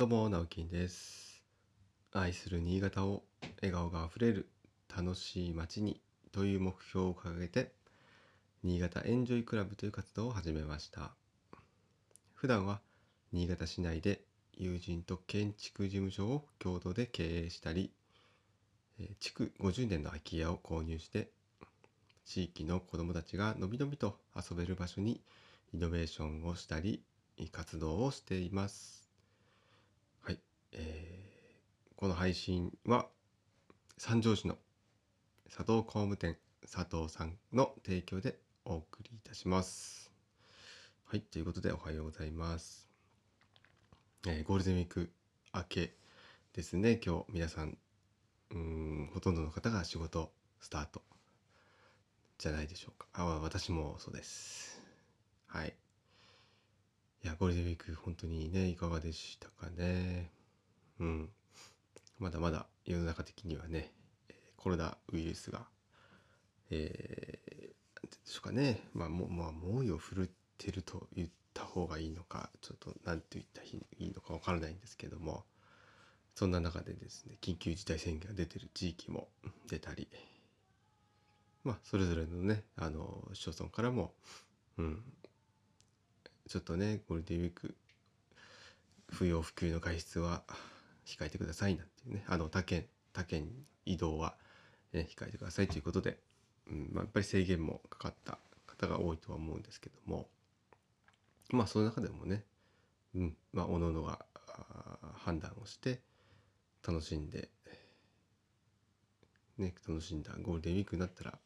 どうも、なおきんです。愛する新潟を笑顔があふれる楽しい街にという目標を掲げて、新潟エンジョイクラブという活動を始めました。普段は新潟市内で友人と建築事務所を共同で経営したり、築50年の空き家を購入して、地域の子どもたちがのびのびと遊べる場所にイノベーションをしたり、活動をしています。はい、この配信は三条市の佐藤工務店佐藤さんの提供でお送りいたします。はい、ということでおはようございます。ゴールデンウィーク明けですね、今日皆さん、ほとんどの方が仕事スタートじゃないでしょうか。私もそうです。はい。いや、ゴールデンウィーク本当にね、いかがでしたかね。まだまだ世の中的にはね、コロナウイルスが、なんていうんでしょうかね、猛威を振るってると言った方がいいのか、ちょっと何と言ったらいいのかわからないんですけども、そんな中でですね、緊急事態宣言が出てる地域も出たり、それぞれのね、市町村からも、ちょっとね、ゴールデンウィーク不要不急の外出は控えてくださいなんていうね、他県移動は、ね、控えてくださいということで、やっぱり制限もかかった方が多いとは思うんですけども、その中でもね、おのおのが判断をして楽しんだゴールデンウィークになったら、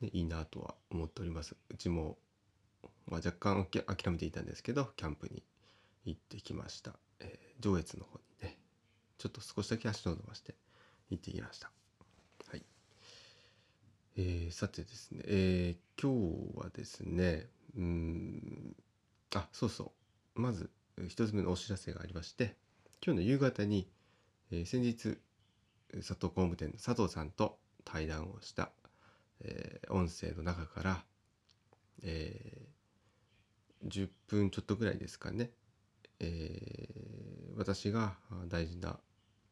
ね、いいなとは思っております。うちも若干諦めていたんですけど、キャンプに行ってきました。上越の方にね、ちょっと少しだけ足を伸ばして行ってきました。はい。さてですね、今日はですね、まず一つ目のお知らせがありまして、今日の夕方に、先日佐藤工務店の佐藤さんと対談をした、音声の中から、10分ちょっとぐらいですかね、私が大事な、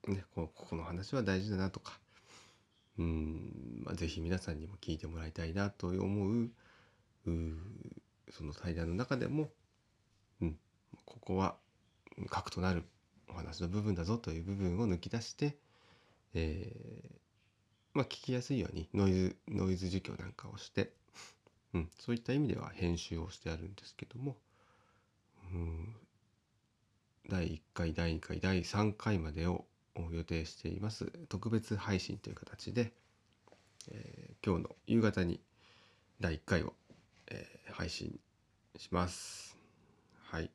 ね、この話は大事だなとか、ぜひ皆さんにも聞いてもらいたいなと思う、その対談の中でも、ここは核となるお話の部分だぞという部分を抜き出して、聞きやすいようにノイズ除去なんかをして、そういった意味では編集をしてあるんですけども、第1回、第2回、第3回までを予定しています特別配信という形で、今日の夕方に第1回を、配信します。はい。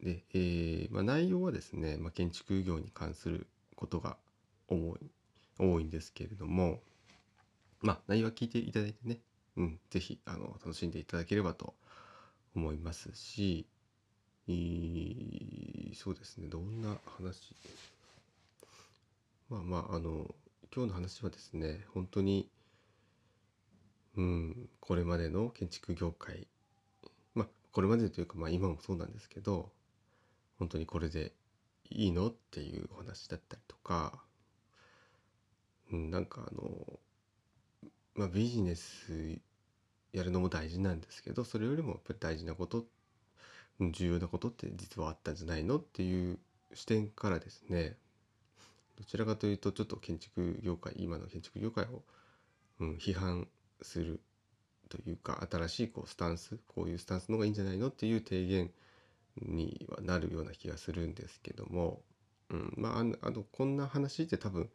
で、内容はですね、建築業に関することが多いんですけれども、内容は聞いていただいてね、ぜひ楽しんでいただければと思いますし、そうですね、どんな話、今日の話はですね、本当に、これまでの建築業界、これまでというか、今もそうなんですけど、本当にこれでいいのっていうお話だったりとか、ビジネスやるのも大事なんですけど、それよりもやっぱり大事なこと、重要なことって実はあったんじゃないのっていう視点からですね、どちらかというとちょっと建築業界、今の建築業界を、批判するというか、新しいスタンス、こういうスタンスの方がいいんじゃないのっていう提言にはなるような気がするんですけども、こんな話って多分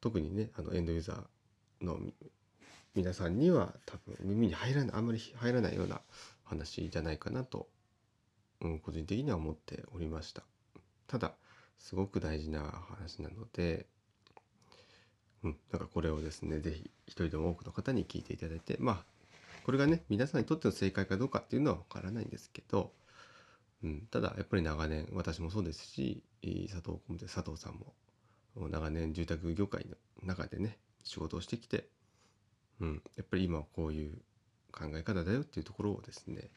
特にね、エンドユーザーの皆さんには多分耳にあんまり入らないような話じゃないかなと、個人的には思っておりました。ただすごく大事な話なので、これをですね、ぜひ一人でも多くの方に聞いていただいて、これがね、皆さんにとっての正解かどうかっていうのは分からないんですけど、ただやっぱり長年、私もそうですし、佐藤さんも長年住宅業界の中でね、仕事をしてきて、やっぱり今はこういう考え方だよっていうところをですね、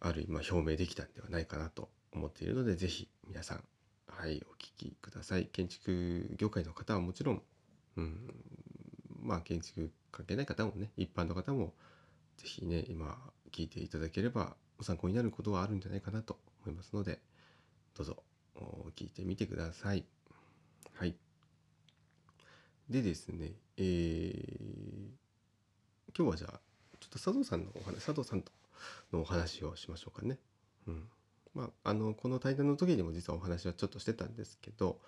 ある意味表明できたんではないかなと思っているので、ぜひ皆さん、はい、お聞きください。建築業界の方はもちろん、まあ建築関係ない方もね、一般の方もぜひね、今聞いていただければ参考になることはあるんじゃないかなと思いますので、どうぞ聞いてみてください。はい。でですね、今日はじゃあちょっと佐藤さんのお話をしましょうかね。まあ、この対談の時にも実はお話はちょっとしてたんですけど、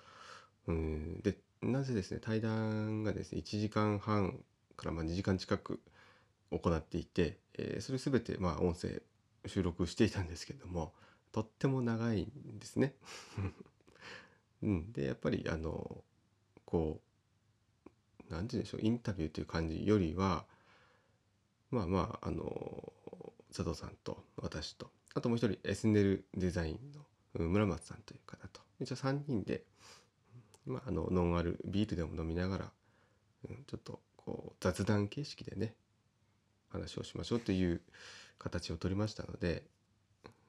でなぜですね、対談がですね1時間半から2時間近く行っていて、それ全てまあ音声収録していたんですけども、とっても長いんですね。でやっぱりこう何て言うんでしょう、インタビューという感じよりは、まあまあ佐藤さんと私と、あともう一人SNLデザインの村松さんという方と、一応3人で、まあ、ノンアルビールでも飲みながら、ちょっとこう雑談形式でね話をしましょうという形をとりましたので、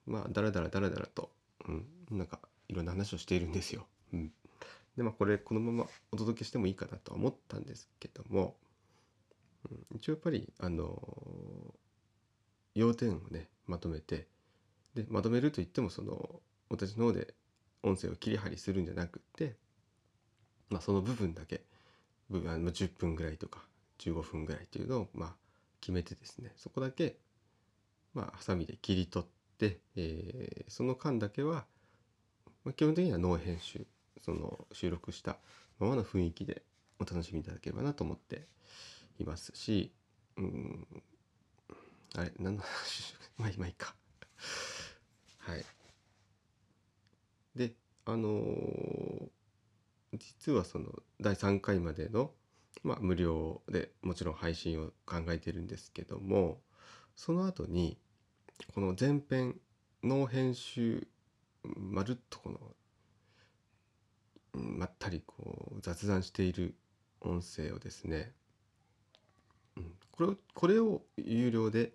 まあだらだらと、なんかいろんな話をしているんですよ。でまあこのままお届けしてもいいかなとは思ったんですけども、一応やっぱり要点をねまとめて、でまとめるといってもその私の方で音声を切り張りするんじゃなくて、まあ、その部分だけ10分ぐらいとか15分ぐらいというのをまあ決めてですね、そこだけまあハサミで切り取って、その間だけは、まあ、基本的にはノー編集、その収録したままの雰囲気でお楽しみいただければなと思っていますし、あれ何の話まあ今いいか。はい。で実はその第3回までの、まあ、無料でもちろん配信を考えてるんですけども、その後にこの前編の編集まるっとこのまったりこう雑談している音声をですね、これを有料で、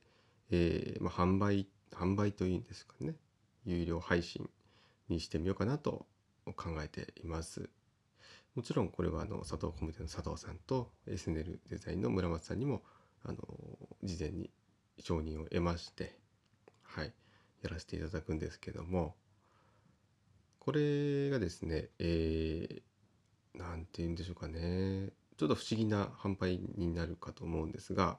販売というんですかね、有料配信にしてみようかなと考えています。もちろんこれは佐藤コムテの佐藤さんと SNL デザインの村松さんにも事前に承認を得まして、はい、やらせていただくんですけども、これがですね、なんて言うんでしょうかね、ちょっと不思議な販売になるかと思うんですが、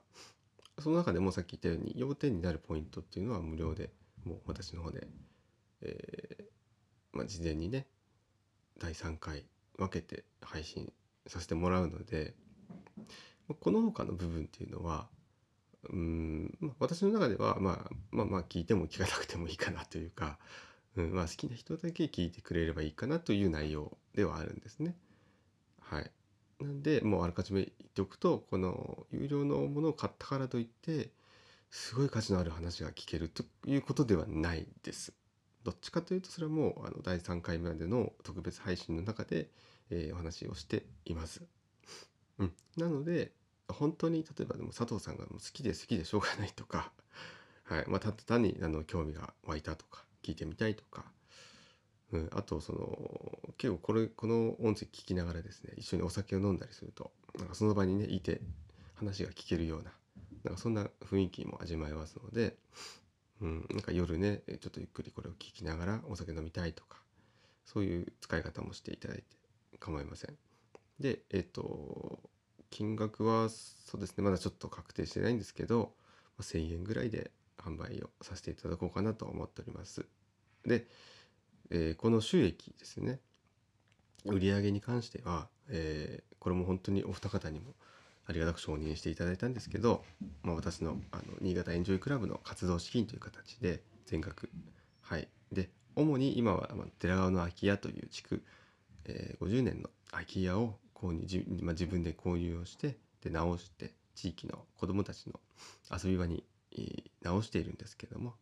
その中でもさっき言ったように要点になるポイントっていうのは無料でもう私の方で、まあ、事前にね第3回分けて配信させてもらうので、この他の部分っていうのは私の中では、まあ聞いても聞かなくてもいいかなというか、まあ、好きな人だけ聞いてくれればいいかなという内容ではあるんですね。はい、なんでもうあらかじめ言っておくと、この有料のものを買ったからといってすごい価値のある話が聞けるということではないです。どっちかというとそれはもう第3回目までの特別配信の中でお話をしています。なので本当に例えばでも佐藤さんが好きで好きでしょうがないとか、はい、まあ、ただ単に興味が湧いたとか聞いてみたいとか、あとその結構この音声聞きながらですね一緒にお酒を飲んだりするとなんかその場にねいて話が聞けるような、なんかそんな雰囲気も味わえますので。なんか夜ねちょっとゆっくりこれを聞きながらお酒飲みたいとか、そういう使い方もしていただいて構いません。で金額はそうですね、まだちょっと確定してないんですけど、1,000円ぐらいで販売をさせていただこうかなと思っております。で、この収益ですね、売上に関しては、これも本当にお二方にもありがたく承認していただいたんですけど、まあ、私の新潟エンジョイクラブの活動資金という形で全額、はい、で主に今は寺川の空き家という築、50年の空き家を自分で購入をして、で直して地域の子どもたちの遊び場に直しているんですけども、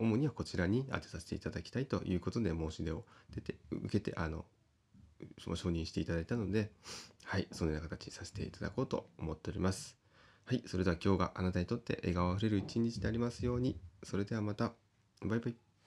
主にはこちらに当てさせていただきたいということで申し出を受けて承認していただいたので、はい、そのような形にさせていただこうと思っております。はい、それでは今日があなたにとって笑顔あふれる一日でありますように。それではまた。バイバイ。